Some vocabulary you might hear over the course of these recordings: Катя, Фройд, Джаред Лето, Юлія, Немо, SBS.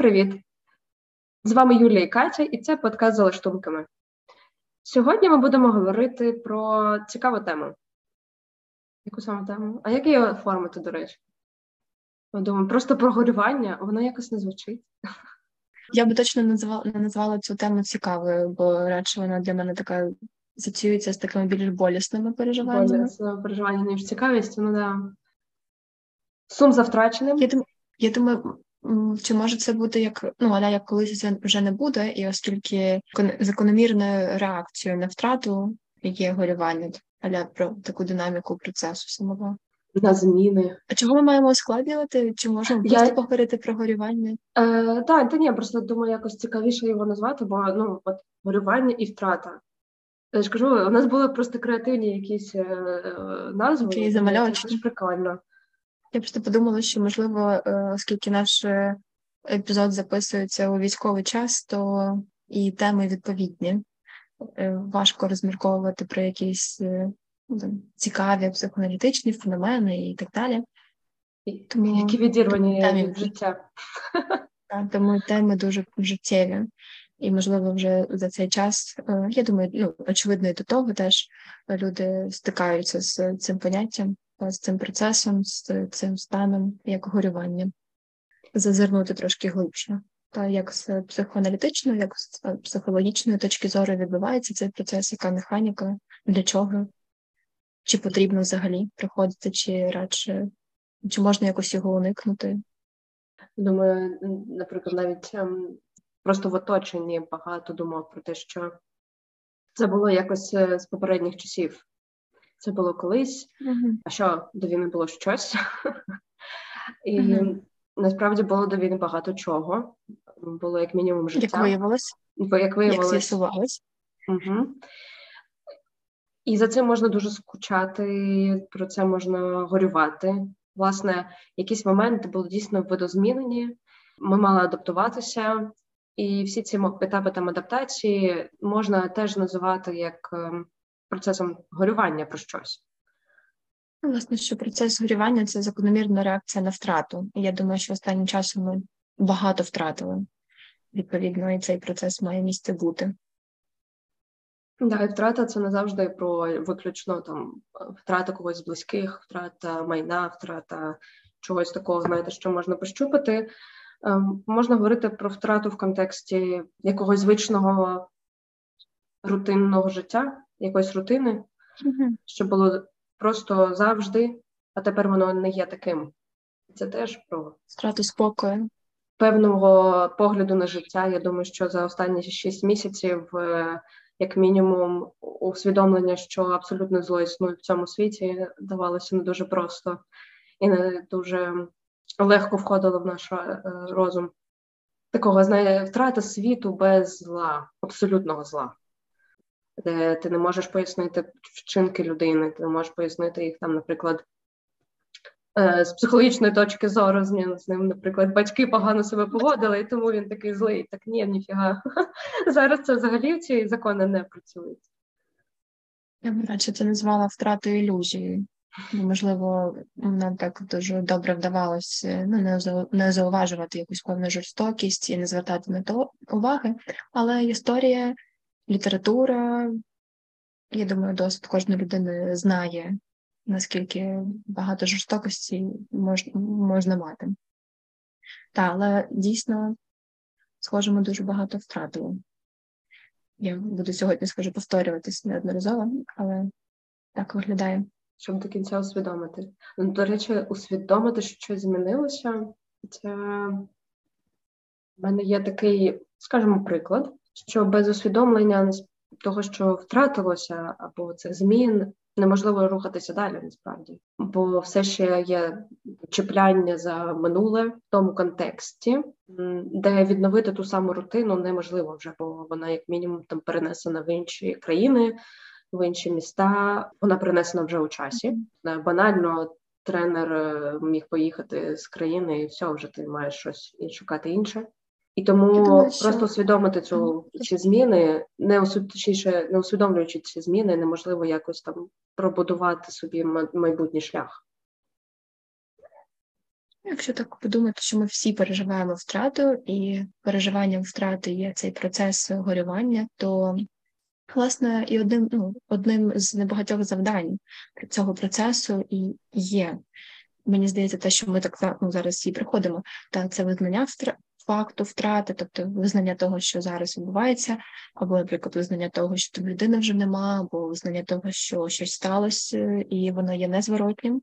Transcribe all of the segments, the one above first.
привіт! З вами Юлія і Катя, і це подкаст з залиштунками. Сьогодні ми будемо говорити про цікаву тему. Яку саме тему? А як її оформити, до речі? Я думаю, просто про горювання, воно якось не звучить. Я би точно не назвала цю тему цікавою, бо радше вона для мене така асоціюється з такими більш болісними переживаннями. Болісне переживання, ніж цікавість, ну да. Сум за втраченим. Я думаю, чи може це бути як колись це вже не буде, і оскільки закономірною реакцією на втрату є горювання, але про таку динаміку процесу самого. На зміни. А чого ми маємо ускладнювати? Чи можемо просто поговорити про горювання? Я просто думаю, якось цікавіше його назвати, бо от горювання і втрата. Я ж кажу, у нас були просто креативні якісь назви. Такі замальовочки. Це ж прикольно. Я просто подумала, що, можливо, оскільки наш епізод записується у військовий час, то і теми відповідні. Важко розмірковувати про якісь цікаві психоаналітичні феномени і так далі. Тому які відірвані від життя. Тому теми дуже життєві. І, можливо, вже за цей час, я думаю, очевидно, і до того теж люди стикаються з цим поняттям, з цим процесом, з цим станом, як горювання. Зазирнути трошки глибше. Та як з психоаналітичної, як з психологічної точки зору відбувається цей процес, яка механіка, для чого, чи потрібно взагалі приходити, чи радше, чи можна якось його уникнути. Думаю, наприклад, навіть просто в оточенні багато думок про те, що це було якось з попередніх часів. Це було колись, а що, до війни було щось. І насправді було до війни багато чого. Було як мінімум життя. Як виявилось. Як з'ясувалось. Угу. І за цим можна дуже скучати, про це можна горювати. Власне, якісь моменти були дійсно видозмінені, ми мали адаптуватися. І всі ці етапи адаптації можна теж називати як процесом горювання про щось. Власне, що процес горювання – це закономірна реакція на втрату. І я думаю, що останнім часом ми багато втратили. Відповідно, і цей процес має місце бути. Да, і втрата – це не завжди про виключно втрата когось з близьких, втрата майна, втрата чогось такого, знаєте, що можна пощупати. Можна говорити про втрату в контексті якогось звичного рутинного життя, якоїсь рутини, що було просто завжди, а тепер воно не є таким. Це теж про втрату спокою. Певного погляду на життя. Я думаю, що за останні 6 місяців, як мінімум, усвідомлення, що абсолютне зло існує в цьому світі, давалося не дуже просто і не дуже легко входило в наш розум. Такого, втрата світу без зла, абсолютного зла. Де ти не можеш пояснити вчинки людини, ти не можеш пояснити їх, наприклад, з психологічної точки зору, з ним, наприклад, батьки погано себе поводили, і тому він такий злий. Так ніфіга. Зараз це взагалі ці закони не працюють. Я б радше це назвала втратою ілюзії. Можливо, нам так дуже добре вдавалося не зауважувати якусь певну жорстокість і не звертати на то уваги, але історія, література, я думаю, досвід кожної людини знає, наскільки багато жорстокості можна мати. Та, але дійсно, схоже, ми дуже багато втратили. Я буду сьогодні, схоже, повторюватися неодноразово, але так виглядає. Щоб до кінця усвідомити. До речі, усвідомити, що щось змінилося, це в мене є такий, скажімо, приклад, що без усвідомлення того, що втратилося, або цих змін, неможливо рухатися далі, насправді. Бо все ще є чіпляння за минуле в тому контексті, де відновити ту саму рутину неможливо вже, бо вона, як мінімум, перенесена в інші країни, в інші міста, вона перенесена вже у часі. Банально тренер міг поїхати з країни, і все, вже ти маєш щось і шукати інше. І тому просто усвідомити ці зміни, не усвідомлюючи ці зміни, неможливо якось пробудувати собі майбутній шлях. Якщо так подумати, що ми всі переживаємо втрату, і переживанням втрати є цей процес горювання, то, власне, і одним з небагатьох завдань цього процесу і є, мені здається, те, що ми так зараз і приходимо, та це визнання факту втрати, тобто визнання того, що зараз відбувається, або, наприклад, визнання того, що там людини вже нема, або визнання того, що щось сталося, і воно є незворотнім.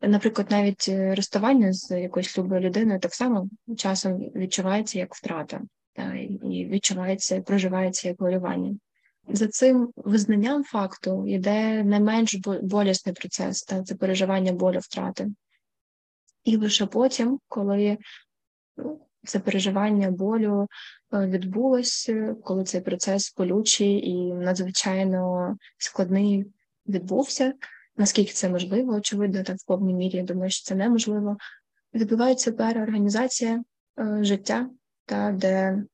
Наприклад, навіть розставання з якоюсь любою людиною так само часом відчувається як втрата, та, і відчувається, проживається як горювання. За цим визнанням факту йде не менш болісний процес, та це переживання болю втрати. І лише потім, коли це переживання болю відбулось, коли цей процес болючий і надзвичайно складний відбувся, наскільки це можливо, очевидно, так в повній мірі, я думаю, що це неможливо, відбувається переорганізація життя, та де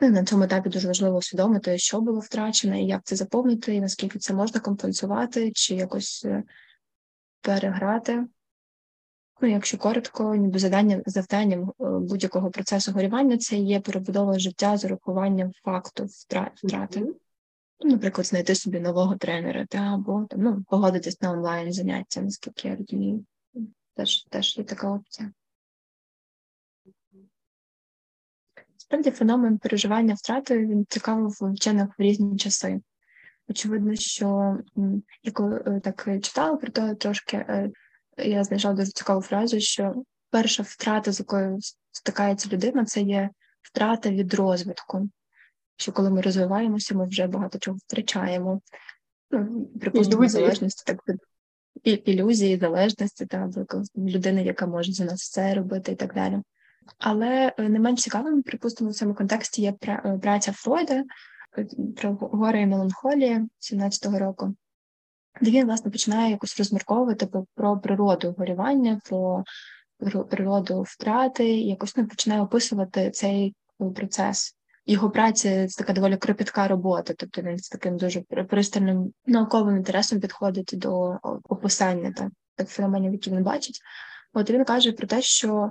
на цьому етапі дуже важливо усвідомити, що було втрачено, і як це заповнити, і наскільки це можна компенсувати, чи якось переграти. Якщо коротко, ніби завданням будь-якого процесу горювання це є перебудова життя з урахуванням факту втрати. Наприклад, знайти собі нового тренера, та, або там, погодитись на онлайн-заняття, наскільки я розумію. Теж є така опція. Справді, феномен переживання втрати, він цікавив вчених в різні часи. Очевидно, що, як так читала про те трошки, я знайшла дуже цікаву фразу, що перша втрата, з якою стикається людина, це є втрата від розвитку. Що коли ми розвиваємося, ми вже багато чого втрачаємо. Припустимо, залежності, так, ілюзії, залежності, та, людини, яка може за нас все робити і так далі. Але не менш цікавим, припустимо, в цьому контексті є праця Фройда про горе і меланхолію 17-го року, де він, власне, починає якось розмірковувати про природу горювання, про природу втрати, і якось він починає описувати цей процес. Його праця – це така доволі кропітка робота, тобто він з таким дуже пристальним науковим інтересом підходить до описання та феноменів, які він бачить. От він каже про те, що,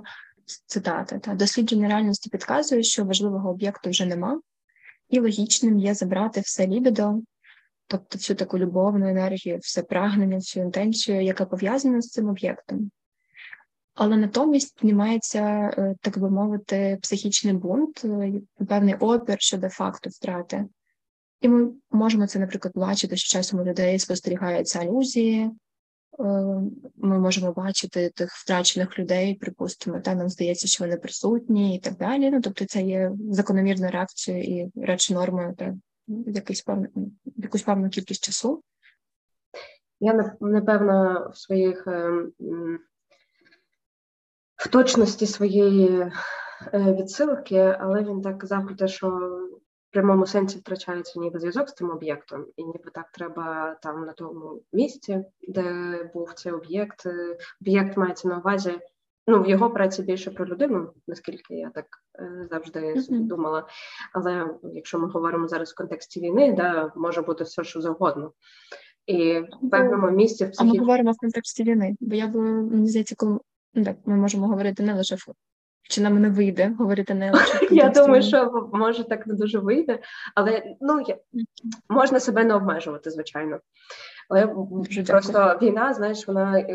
цитата, та, дослідження реальності підказує, що важливого об'єкту вже нема, і логічним є забрати все лібідо, тобто всю таку любовну енергію, все прагнення, всю інтенцію, яка пов'язана з цим об'єктом. Але натомість піднімається, так би мовити, психічний бунт, певний опір щодо факту втрати. І ми можемо це, наприклад, бачити, що часом у людей спостерігаються алюзії, ми можемо бачити тих втрачених людей, припустимо, та нам здається, що вони присутні і так далі. Тобто це є закономірна реакція і речі нормою якусь певну кількість часу. Я, напевно, в своїх... в точності своєї відсилки, але він так казав про те, що в прямому сенсі втрачається ніби зв'язок з тим об'єктом, і ніби так треба там на тому місці, де був цей об'єкт. Об'єкт мається на увазі, в його праці більше про людину, наскільки я так завжди думала, але якщо ми говоримо зараз в контексті війни, може бути все, що завгодно. І в певному місці... А ми говоримо в контексті війни, бо я би, мені здається, так, ми можемо говорити не лише, чи нам не вийде говорити не лише. Я думаю, що може так не дуже вийде, але можна себе не обмежувати, звичайно. Але просто війна, знаєш, вона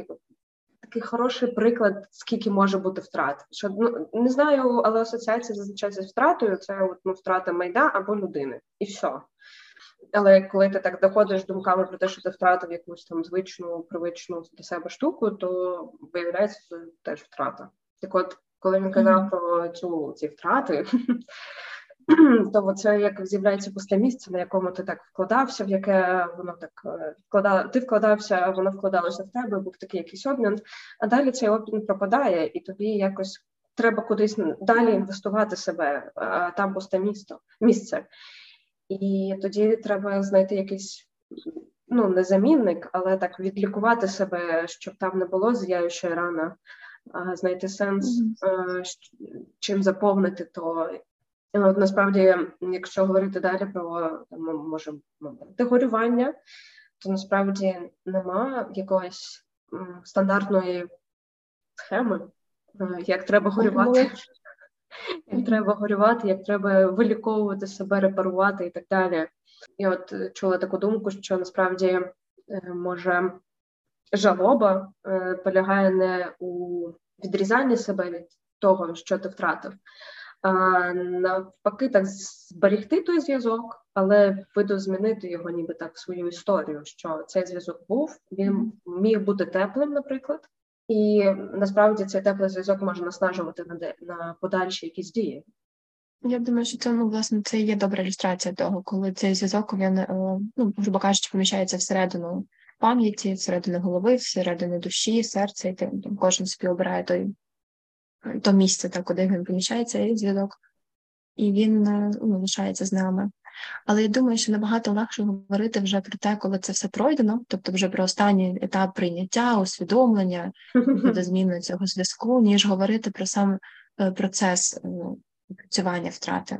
такий хороший приклад, скільки може бути втрат. Що, не знаю, але асоціація зазвичай з втратою, це втрата майна або людини, і все. Але коли ти так доходиш думками про те, що ти втратив якусь там звичну, привичну для себе штуку, то виявляється, що теж втрата. Так от, коли він казав про ці втрати, то це як з'являється пусте місце, на якому ти так вкладався, в яке воно так вкладало, ти вкладався, воно вкладалося в тебе, був такий якийсь обмін, а далі цей обмін пропадає, і тобі якось треба кудись далі інвестувати себе, а там пусте місце. І тоді треба знайти якийсь, не замінник, але так відлікувати себе, щоб там не було з'явившої рана, знайти сенс, чим заповнити то. От, насправді, якщо говорити далі про, може, горювання, то насправді нема якоїсь стандартної схеми, як треба горювати. Як треба горювати, як треба виліковувати себе, репарувати і так далі. Я от чула таку думку, що насправді, може, жалоба полягає не у відрізанні себе від того, що ти втратив, а навпаки, так зберігти той зв'язок, але видозмінити його ніби так в свою історію, що цей зв'язок був, він міг бути теплим, наприклад, і насправді цей теплий зв'язок може наснажувати на подальші якісь дії. Я думаю, що це, власне, це є добра ілюстрація того, коли цей зв'язок, він, грубо кажучи, поміщається всередину пам'яті, всередину голови, всередину душі, серця, і там кожен собі обирає то місце, так, куди він поміщається, і зв'язок, і він лишається з нами. Але я думаю, що набагато легше говорити вже про те, коли це все пройдено, тобто вже про останній етап прийняття, усвідомлення, до зміни цього зв'язку, ніж говорити про сам процес опрацювання втрати.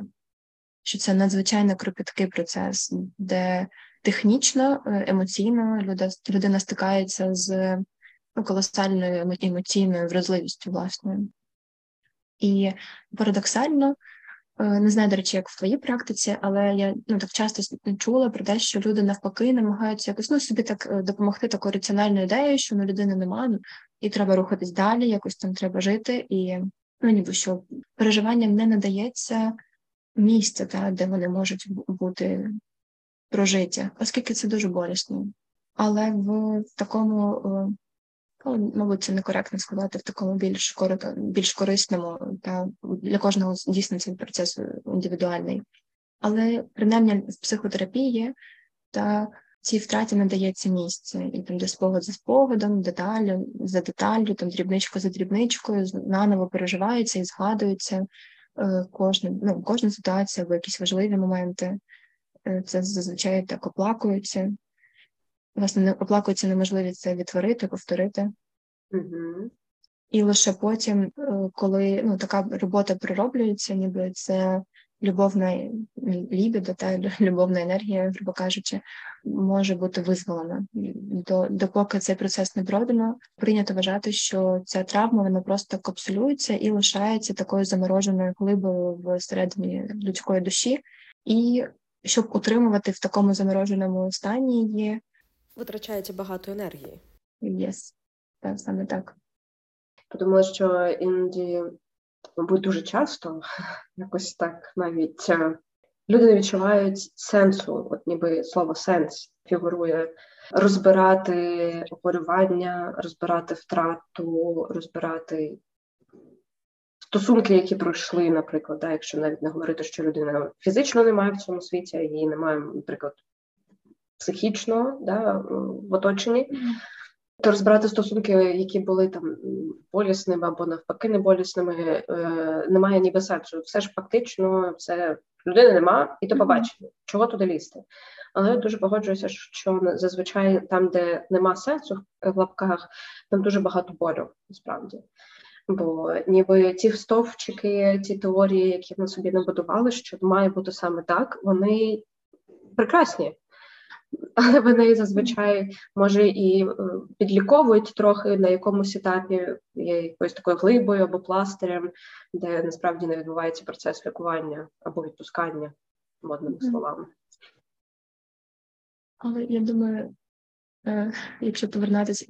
Що це надзвичайно кропіткий процес, де технічно, емоційно людина стикається з колосальною емоційною вразливістю власною. І парадоксально, не знаю, до речі, як в твоїй практиці, але я так часто чула про те, що люди навпаки намагаються якось собі так допомогти такою раціональною ідеєю, що людини немає, і треба рухатись далі, якось там треба жити, і ніби що переживанням не надається місце, де вони можуть бути прожиті, оскільки це дуже болісно. Але в такому, мабуть, це некоректно сказати, в такому більш корисному, для кожного дійсно цей процес індивідуальний. Але, принаймні, в психотерапії цій втраті надається місце. І там де спогад за спогадом, деталь за деталлю, там дрібничка за дрібничкою, наново переживається і згадується кожна ситуація або якісь важливі моменти. Це зазвичай так оплакується. Власне, оплакується неможливість це відтворити, повторити. Mm-hmm. І лише потім, коли така робота перероблюється, ніби це любовна лібідо, та любовна енергія, грубо кажучи, може бути визволена. Допоки цей процес не пройдено, прийнято вважати, що ця травма, вона просто капсулюється і лишається такою замороженою глибою всередині людської душі. І щоб утримувати в такому замороженому стані її, витрачається багато енергії. Yes, так, саме так. Подумала, що іноді, мабуть, дуже часто, якось так навіть, люди не відчувають сенсу, от ніби слово «сенс» фігурує, розбирати горювання, розбирати втрату, розбирати стосунки, які пройшли, наприклад, якщо навіть не говорити, що людина фізично немає в цьому світі, її немає, наприклад, психічно, в оточенні, то розбирати стосунки, які були там болісними або навпаки неболісними, немає ніби сенсу. Все ж фактично, все людини нема, і то побачення. Чого туди лізти? Але я дуже погоджуюся, що зазвичай там, де нема сенсу в лапках, там дуже багато болю, насправді. Бо ніби ті стовпчики, ті теорії, які ми собі набудували, що має бути саме так, вони прекрасні. Але вони зазвичай, може, і підліковують трохи на якомусь етапі якоюсь такою глибою або пластирем, де насправді не відбувається процес лікування або відпускання, модними словами. Але я думаю, якщо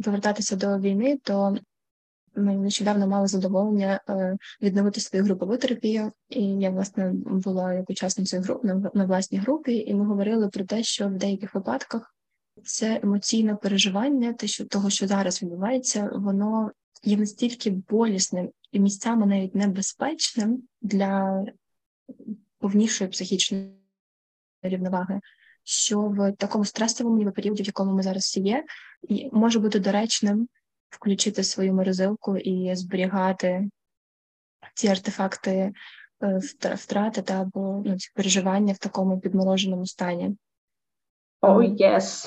повертатися до війни, то ми нещодавно мали задоволення відновити свою групову терапію, і я, власне, була як учасницею на власній групі, і ми говорили про те, що в деяких випадках це емоційне переживання, того, що зараз відбувається, воно є настільки болісним і місцями навіть небезпечним для повнішої психічної рівноваги, що в такому стресовому періоді, в якому ми зараз всі є, може бути доречним включити свою морозилку і зберігати ці артефакти втрати або ці переживання в такому підмороженому стані. Oh, yes.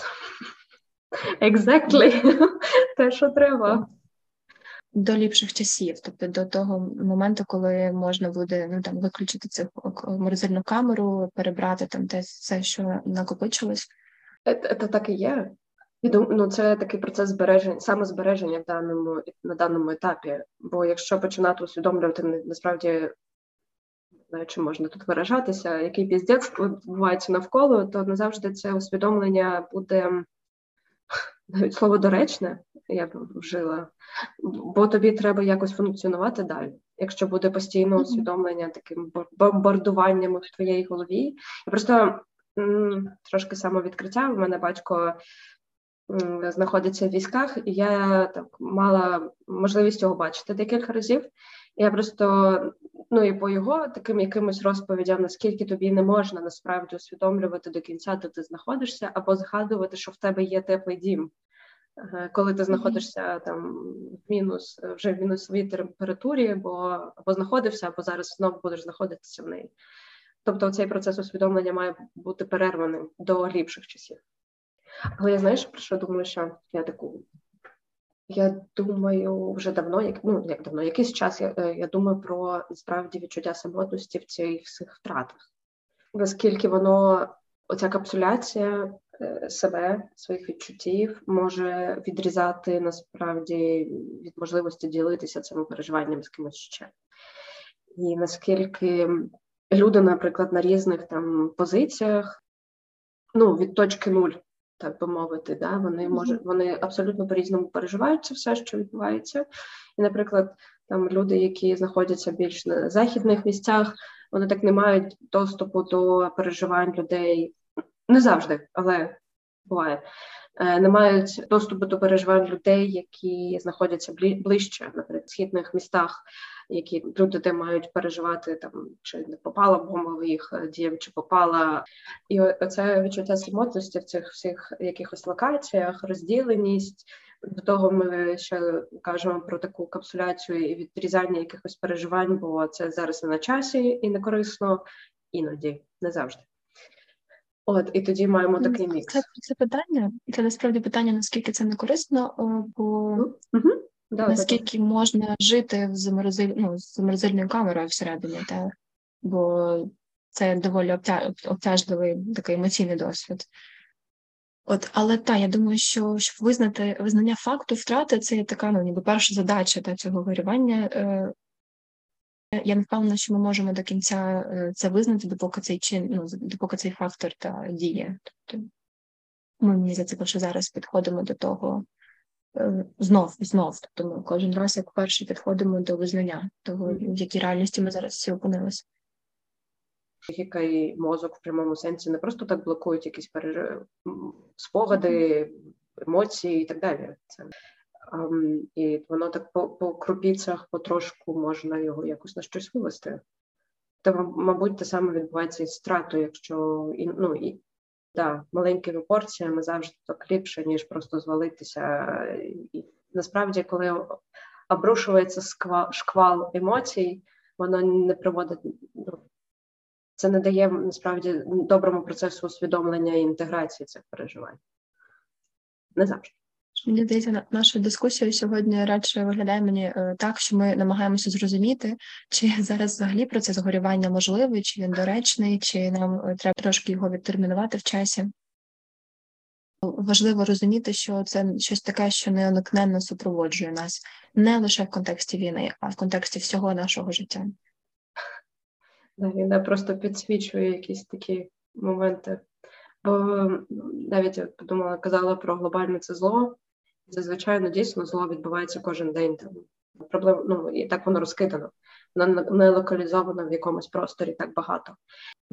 Exactly. Те, що треба. До ліпших часів, тобто до того моменту, коли можна буде виключити цю морозильну камеру, перебрати те все, що накопичилось. Це так і є. Я думаю, це такий процес збереження, самозбереження на даному етапі. Бо якщо починати усвідомлювати, насправді, не знаю, чи можна тут виражатися, який піздець відбувається навколо, то не завжди це усвідомлення буде навіть слово доречне, я б вжила, бо тобі треба якось функціонувати далі. Якщо буде постійно усвідомлення таким бомбардуванням у твоїй голові. Я просто трошки самовідкриття. У мене батько знаходиться в військах, і я так мала можливість його бачити декілька разів. Я просто, і по його таким якимось розповідям, наскільки тобі не можна насправді усвідомлювати до кінця, де ти знаходишся, або згадувати, що в тебе є теплий дім. Коли ти знаходишся в мінусовій температурі, або знаходився, або зараз знову будеш знаходитися в неї. Тобто цей процес усвідомлення має бути перерваним до ліпших часів. Але я, про що думаю, що я думаю вже давно, якийсь час я думаю про, насправді, відчуття самотності в цих втратах. Наскільки оця капсуляція себе, своїх відчуттів може відрізати, насправді, від можливості ділитися цими переживаннями з кимось ще. І наскільки люди, наприклад, на різних позиціях, від точки нуль, так би мовити, вони абсолютно по-різному переживають це все, що відбувається. І, наприклад, люди, які знаходяться більш на західних місцях, вони так не мають доступу до переживань людей, не завжди, але буває, не мають доступу до переживань людей, які знаходяться ближче, наприклад, в східних містах, які люди де мають переживати, чи не попала бомба в їх дім, чи попала. І оце відчуття самотності в цих всіх якихось локаціях, розділеність. До того ми ще кажемо про таку капсуляцію і відрізання якихось переживань, бо це зараз не на часі і не корисно, іноді, не завжди. І тоді маємо такий мікс. Це питання, це насправді питання, наскільки це не корисно, бо наскільки можна жити з заморозильною камерою всередині, бо це доволі обтяжливий такий емоційний досвід. Але я думаю, що щоб визнання факту втрати, це така, ніби перша задача цього горювання. Я не впевнена, що ми можемо до кінця це визнати, допоки цей фактор діє. Тобто ми, мені здається, зараз підходимо до того знов. Тобто ми кожен раз, як перший, підходимо до визнання того, в якій реальності ми зараз всі опинилися. Психіка і мозок в прямому сенсі не просто так блокують якісь спогади, емоції і так далі. І воно так по крупицях, потрошку можна його якось на щось вивести. Та, мабуть, те саме відбувається і з втратою, якщо маленькими порціями завжди так ліпше, ніж просто звалитися. І насправді, коли обрушується шквал емоцій, воно не приводить. Це не дає насправді доброму процесу усвідомлення і інтеграції цих переживань. Не завжди. Мені здається, наша дискусія сьогодні радше виглядає мені так, що ми намагаємося зрозуміти, чи зараз взагалі процес горювання можливий, чи він доречний, чи нам треба трошки його відтермінувати в часі. Важливо розуміти, що це щось таке, що неуникненно супроводжує нас не лише в контексті війни, а в контексті всього нашого життя. Війна просто підсвічує якісь такі моменти. Бо навіть я казала про глобальне це зло. Зазвичай, дійсно, зло відбувається кожен день. Проблема, і так воно розкидано. Воно не локалізовано в якомусь просторі так багато.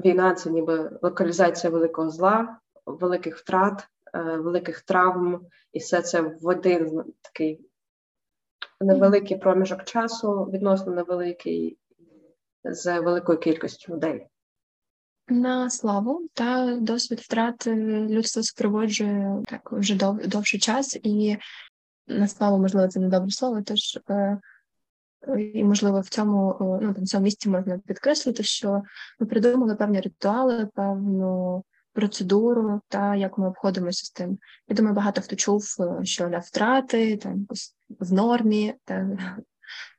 Війна – це ніби локалізація великого зла, великих втрат, великих травм. І все це в один такий невеликий проміжок часу, відносно невеликий, з великою кількістю людей. На славу, та досвід втрат людство супроводжує вже довший час, і на славу, можливо, це не добре слово, тож, і, можливо, в цьому, в цьому місці можна підкреслити, що ми придумали певні ритуали, певну процедуру, та як ми обходимося з тим. Я думаю, багато хто чув, що для втрати, в нормі,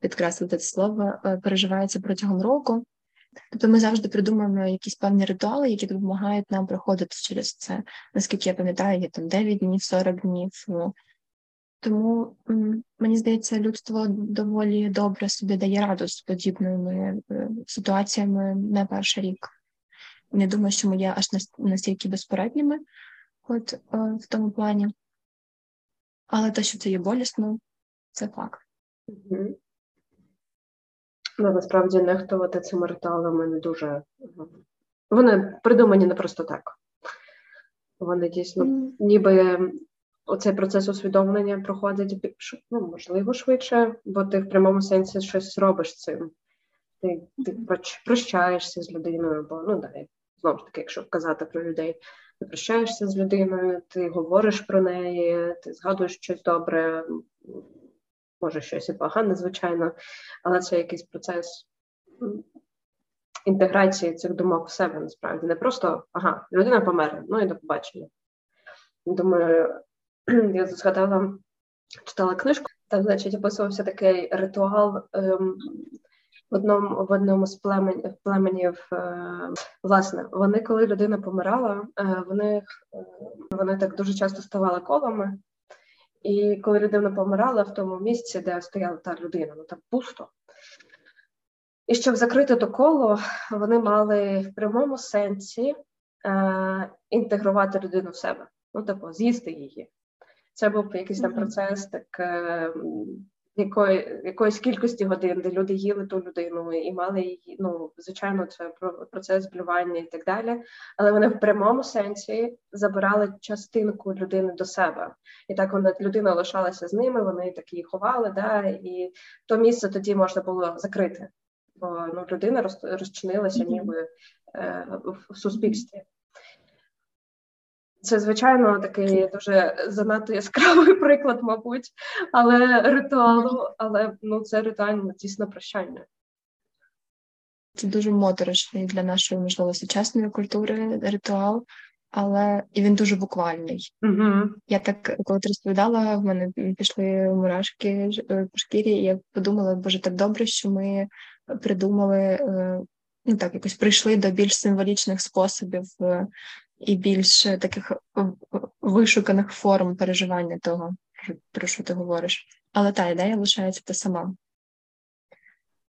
підкреслити це слово, переживається протягом року. Тобто ми завжди придумуємо якісь певні ритуали, які допомагають нам проходити через це. Наскільки я пам'ятаю, є там 9 днів, 40 днів. Тому, мені здається, людство доволі добре собі дає раду з подібними ситуаціями на перший рік. Не думаю, що ми є аж настільки безпередніми в тому плані. Але те, що це є болісно, це факт. Угу. Ну, насправді, нехтувати цими ритуалами не дуже... Вони придумані не просто так. Вони дійсно ніби... Оцей процес усвідомлення проходить більш, можливо, швидше, бо ти в прямому сенсі щось робиш цим. Ти прощаєшся з людиною, бо, знову ж таки, якщо казати про людей, ти прощаєшся з людиною, ти говориш про неї, ти згадуєш щось добре, може щось і погане, звичайно, але це якийсь процес інтеграції цих думок в себе, насправді. Не просто, людина померла, і до побачення. Думаю, я тут згадала, читала книжку, там, описувався такий ритуал в одному з племенів. Власне, вони, коли людина помирала, вони так дуже часто ставали колами, і коли людина помирала в тому місці, де стояла та людина, там пусто. І щоб закрити то коло, вони мали в прямому сенсі інтегрувати людину в себе, з'їсти її. Це був якийсь там процес якоїсь кількості годин, де люди їли ту людину і мали її, звичайно, це процес блювання і так далі, але вони в прямому сенсі забирали частинку людини до себе. І так людина лишалася з ними, вони так її ховали, і то місце тоді можна було закрити, бо людина розчинилася ніби в суспільстві. Це, звичайно, такий дуже занадто яскравий приклад, мабуть, але це ритуально дійсно прощальне. Це дуже моторошний для нашої, можливо, сучасної культури ритуал, але і він дуже буквальний. Угу. Я так, коли розповідала, в мене пішли мурашки по шкірі, і я подумала, боже, так добре, що ми придумали, якось прийшли до більш символічних способів і більш таких вишуканих форм переживання того, про що ти говориш. Але та ідея лишається та сама.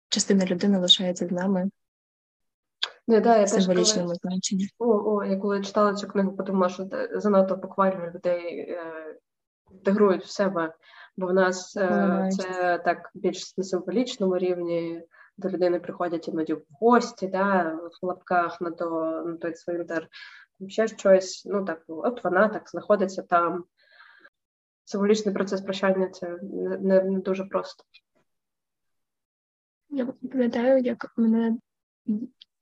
Частина людини лишається з нами в символічному значенні. Я коли читала цю книгу, подумала, що занадто буквально людей інтегрують в себе, бо в нас це так більш на символічному рівні. До людини приходять іноді в гості, в лапках на той цвинтар. Ще щось, от вона так знаходиться там. Символічний процес прощання – це не дуже просто. Я пам'ятаю, як мене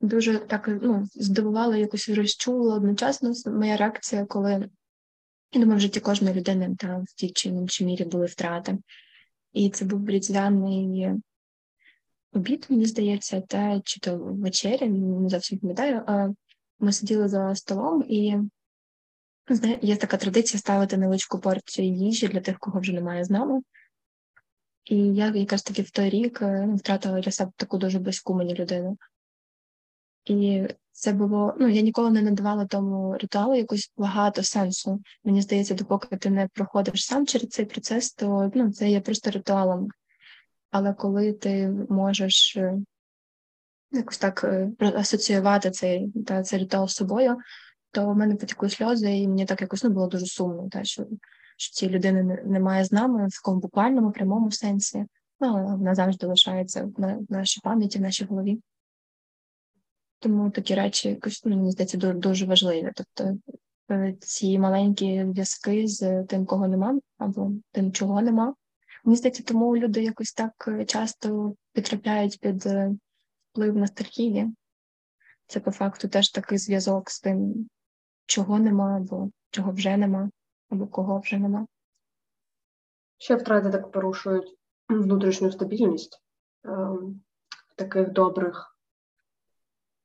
дуже так здивувало, якось розчуло одночасно моя реакція, коли, я думаю, в житті кожної людини там в тій чи іншій мірі були втрати. І це був різдвяний обід, мені здається, чи то вечеря, не зовсім пам'ятаю, ми сиділи за столом, і є така традиція ставити невеличку порцію їжі для тих, кого вже немає з нами. І я якраз таки в той рік втратила для себе таку дуже близьку мені людину. І це було... я ніколи не надавала тому ритуалу якось багато сенсу. Мені здається, допоки ти не проходиш сам через цей процес, то це є просто ритуалом. Але коли ти можеш... якось так асоціювати цей ритуал з собою, то в мене потікли сльози, і мені так якось було дуже сумно, що цієї людини немає з нами в такому буквальному, прямому сенсі. Вона завжди лишається в нашій пам'яті, в нашій голові. Тому такі речі, якось, мені здається, дуже важливі. Тобто ці маленькі зв'язки з тим, кого нема, або тим, чого нема. Мені здається, тому люди якось так часто підтрапляють під вплив ностальгії. Це, по факту, теж такий зв'язок з тим, чого нема, або чого вже нема, або кого вже нема. Ще втрати так порушують внутрішню стабільність в таких добрих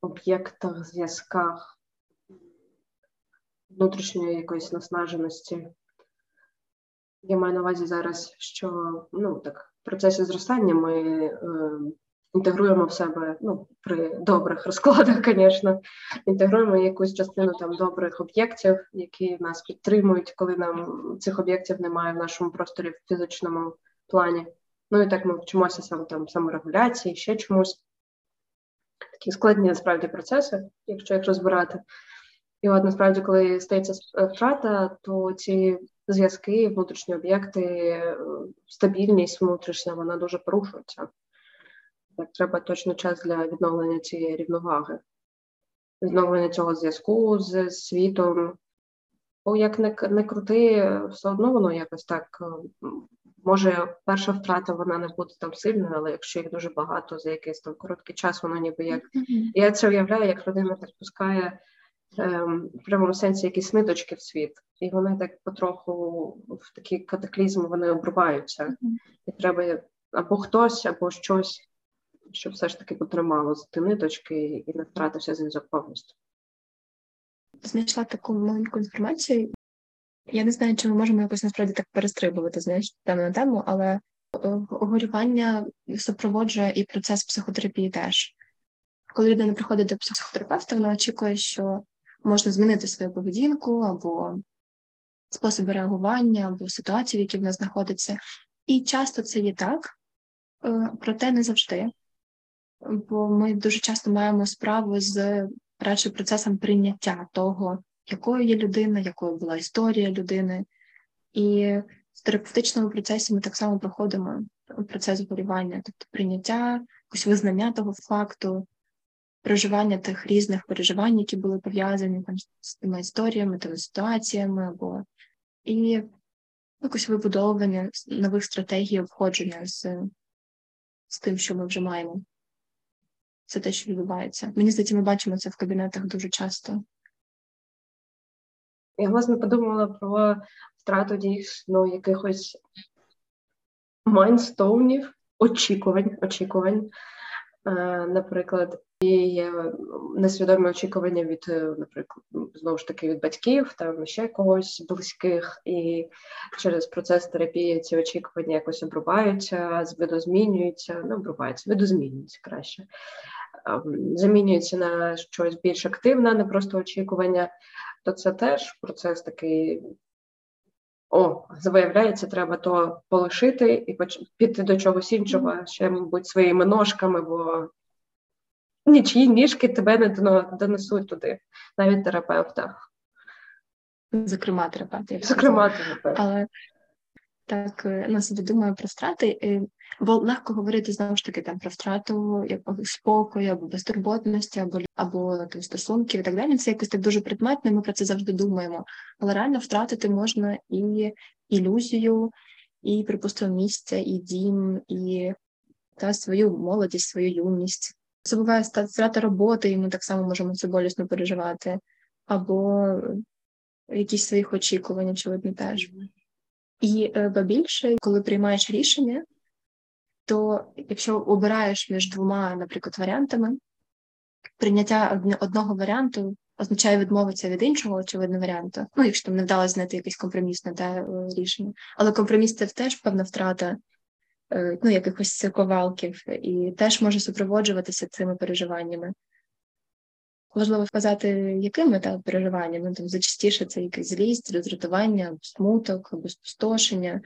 об'єктах, зв'язках, внутрішньої якоїсь наснаженості. Я маю на увазі зараз, що в процесі зростання ми інтегруємо в себе, ну, при добрих розкладах, звісно, інтегруємо якусь частину там добрих об'єктів, які нас підтримують, коли нам цих об'єктів немає в нашому просторі в фізичному плані. Ну і так ми вчимося там саморегуляції, ще чомусь. Такі складні, насправді, процеси, якщо їх розбирати. І от, насправді, коли стається втрата, то ці зв'язки, внутрішні об'єкти, стабільність внутрішня, вона дуже порушується. Так, треба точно час для відновлення цієї рівноваги, відновлення цього зв'язку з світом. Бо як не крути, все одно воно якось так, може перша втрата вона не буде там сильною, але якщо їх дуже багато за якийсь там короткий час, воно ніби як... Я це уявляю, як людина так пускає в прямому сенсі якісь ниточки в світ, і вони так потроху в такі катаклізми вони обриваються. І треба або хтось, або щось, щоб все ж таки потримало ці ниточки і не втратився зв'язок повністю. Знайшла таку маленьку інформацію. Я не знаю, чи ми можемо якось насправді так перестрибувати, знаєш, тему на тему, але горювання супроводжує і процес психотерапії теж. Коли людина приходить до психотерапевта, вона очікує, що можна змінити свою поведінку або способи реагування, або ситуацію, в якій вона знаходиться. І часто це є так, проте не завжди. Бо ми дуже часто маємо справу з радше процесом прийняття того, якою є людина, якою була історія людини. І в терапевтичному процесі ми так само проходимо процес горювання, тобто прийняття, якось визнання того факту, проживання тих різних переживань, які були пов'язані там, з тими історіями, тими ситуаціями, або і якось вибудовування нових стратегій обходження з тим, що ми вже маємо. Це те, що відбувається. Мені здається, ми бачимо це в кабінетах дуже часто. Я, власне, подумала про втрату дійсно якихось майнстоунів, очікувань. Наприклад, є несвідомі очікування від, наприклад, знову ж таки, від батьків, там ще когось близьких, і через процес терапії ці очікування якось обрубаються, видозмінюються краще. Замінюються на щось більш активне, не просто очікування, то це теж процес такий, виявляється, треба то полишити і піти до чогось іншого, ще, мабуть, своїми ножками, бо нічиї ніжки тебе не донесуть туди, навіть терапевта. Зокрема терапевта. Але так, на собі думаю про втрати, бо легко говорити, знову ж таки, там, про втрату спокою, або безтурботності, або там, стосунків і так далі. Це якось так дуже предметно, ми про це завжди думаємо. Але реально втратити можна і ілюзію, і, припустимо, місце, і дім, і свою молодість, свою юність. Це буває втрата роботи, і ми так само можемо це болісно переживати, або якісь своїх очікувань, очевидно, теж. І більше, коли приймаєш рішення, то якщо обираєш між двома, наприклад, варіантами, прийняття одного варіанту означає відмовитися від іншого, очевидно, варіанту. Ну, якщо там не вдалося знайти якийсь компромісне рішення. Але компроміс – це теж певна втрата якихось ковалків і теж може супроводжуватися цими переживаннями. Важливо вказати, якими переживаннями. Там зачастіше це якась злість, роздратування, смуток, або спустошення.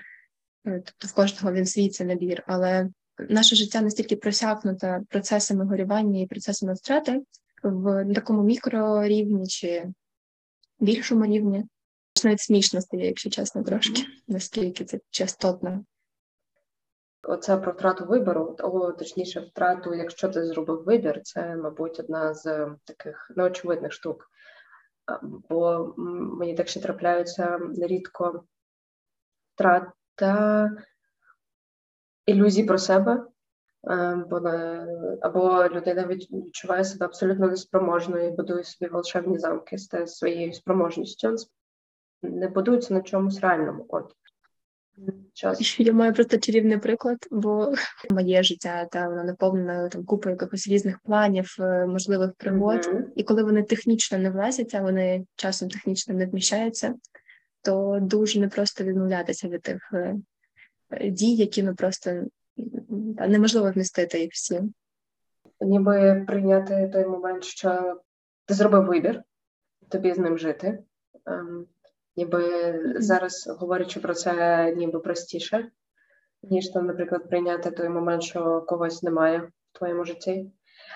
Тобто в кожного він свій це набір. Але наше життя настільки просякнуто процесами горювання і процесами втрати в такому мікрорівні чи більшому рівні. Навіть смішно стає, якщо чесно, трошки, наскільки це частотно. Оце про втрату вибору, точніше втрату, якщо ти зробив вибір, це, мабуть, одна з таких неочевидних штук. Бо мені так ще трапляються рідко втрата ілюзій про себе, або людина відчуває себе абсолютно неспроможною і будує собі волшебні замки з своєю спроможністю. Не будується на чомусь реальному. Я маю просто чарівний приклад, бо моє життя воно наповнено купою якихось різних планів, можливих пригод, і коли вони технічно не влазять, а вони часом технічно не вміщаються, то дуже непросто відмовлятися від тих дій, які ми просто неможливо вмістити їх всі. ніби прийняти той момент, що ти зробив вибір, тобі з ним жити. Ніби зараз, говорячи про це, ніби простіше, ніж там, наприклад, прийняти той момент, що когось немає в твоєму житті.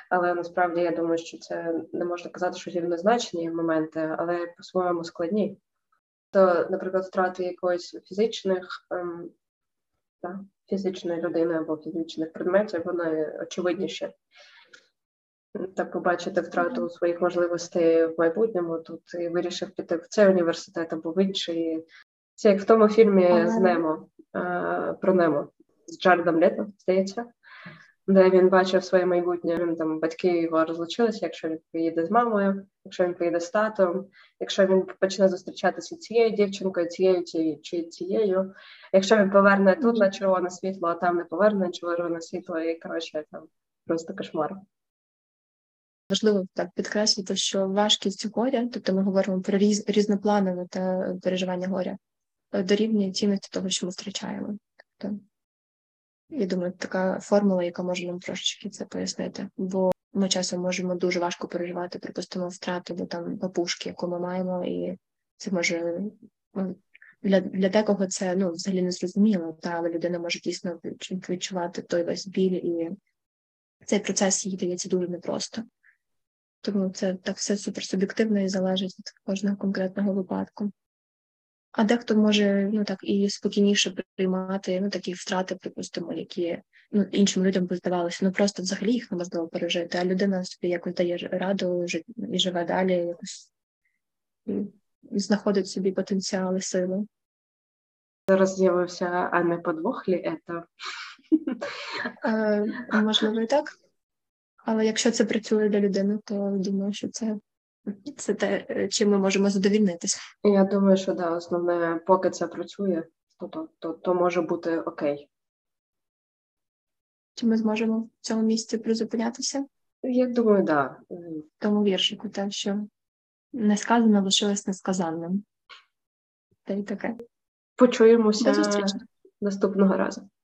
Але насправді я думаю, що це не можна казати, що рівнозначні моменти, але по-своєму складні. То, наприклад, втрати якоїсь фізичної людини або фізичних предметів, вони очевидніші. Та побачити втрату своїх можливостей в майбутньому, то ти вирішив піти в цей університет або в інший. Це як в тому фільмі з Немо, про Немо, з Джаредом Лето, здається, де він бачив своє майбутнє. Він, там, батьки його розлучилися, якщо він поїде з мамою, якщо він поїде з татом, якщо він почне зустрічатися цією дівчинкою, цією чи цією, якщо він поверне тут на червоне світло, а там не поверне на червоне світло, і, коротше, там просто кошмар. Важливо так підкреслити, що важкість горя, тобто ми говоримо про різнопланове та переживання горя, дорівнює цінності того, що ми втрачаємо. Тобто, я думаю, така формула, яка може нам трошечки це пояснити, бо ми часом можемо дуже важко переживати, припустимо, втрату там бабушки, яку ми маємо, і це може для декого це взагалі не зрозуміло, але людина може дійсно відчувати той весь біль, і цей процес їй дається дуже непросто. Тому це так все суперсуб'єктивно і залежить від кожного конкретного випадку. А дехто може і спокійніше приймати такі втрати, припустимо, які іншим людям би здавалося, просто взагалі їх неможливо пережити, а людина собі якось дає раду і живе далі, якось знаходить собі потенціали, сили. Зараз з'явився «А не подвох лі це?» Можливо, і так. Але якщо це працює для людини, то думаю, що це те, чим ми можемо задовільнитися. Я думаю, що да, основне, поки це працює, то може бути окей. Чи ми зможемо в цьому місці призупинятися? Я думаю, да. В тому віршику, те, що несказане лишилось несказаним. Та й таке. Почуємося наступного разу.